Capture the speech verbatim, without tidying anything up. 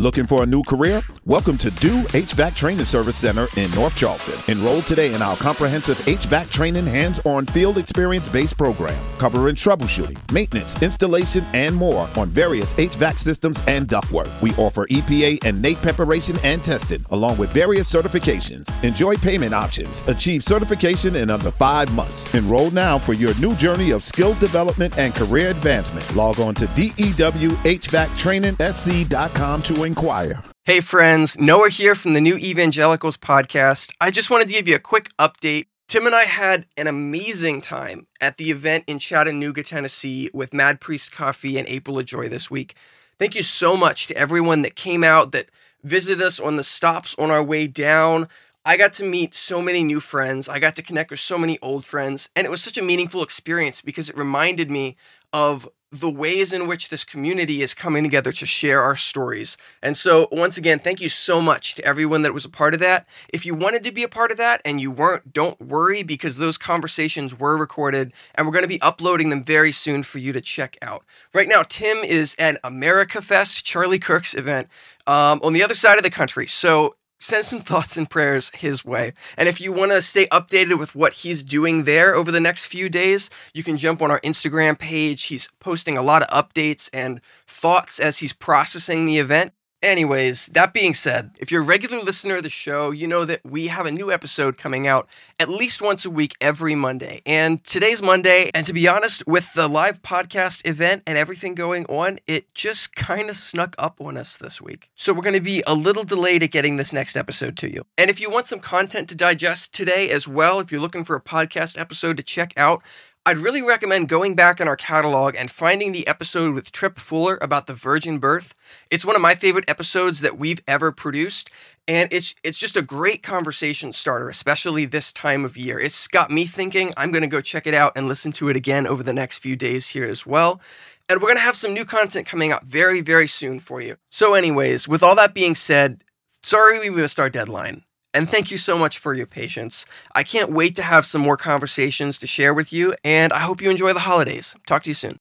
Looking for a new career? Welcome to Do H V A C Training Service Center in North Charleston. Enroll today in our comprehensive H V A C training hands-on field experience-based program, covering troubleshooting, maintenance, installation, and more on various H V A C systems and ductwork. We offer E P A and NAEP preparation and testing, along with various certifications. Enjoy payment options. Achieve certification in under five months. Enroll now for your new journey of skill development and career advancement. Log on to D E W H V A C training S C dot com to inquire. Hey friends, Noah here from the New Evangelicals Podcast. I just wanted to give you a quick update. Tim and I had an amazing time at the event in Chattanooga, Tennessee with Mad Priest Coffee and April of Joy this week. Thank you so much to everyone that came out, that visited us on the stops on our way down. I got to meet so many new friends. I got to connect with so many old friends. And it was such a meaningful experience because it reminded me of the ways in which this community is coming together to share our stories. And so once again, thank you so much to everyone that was a part of that. If you wanted to be a part of that and you weren't, don't worry, because those conversations were recorded and we're going to be uploading them very soon for you to check out. Right now, Tim is at America Fest, Charlie Kirk's event, um, on the other side of the country. So send some thoughts and prayers his way. And if you want to stay updated with what he's doing there over the next few days, you can jump on our Instagram page. He's posting a lot of updates and thoughts as he's processing the event. Anyways, that being said, if you're a regular listener of the show, you know that we have a new episode coming out at least once a week every Monday. And today's Monday, and to be honest, with the live podcast event and everything going on, it just kind of snuck up on us this week. So we're going to be a little delayed at getting this next episode to you. And if you want some content to digest today as well, if you're looking for a podcast episode to check out, I'd really recommend going back in our catalog and finding the episode with Tripp Fuller about the virgin birth. It's one of my favorite episodes that we've ever produced, and it's it's just a great conversation starter, especially this time of year. It's got me thinking. I'm going to go check it out and listen to it again over the next few days here as well. And we're going to have some new content coming out very, very soon for you. So anyways, with all that being said, sorry we missed our deadline. And thank you so much for your patience. I can't wait to have some more conversations to share with you, and I hope you enjoy the holidays. Talk to you soon.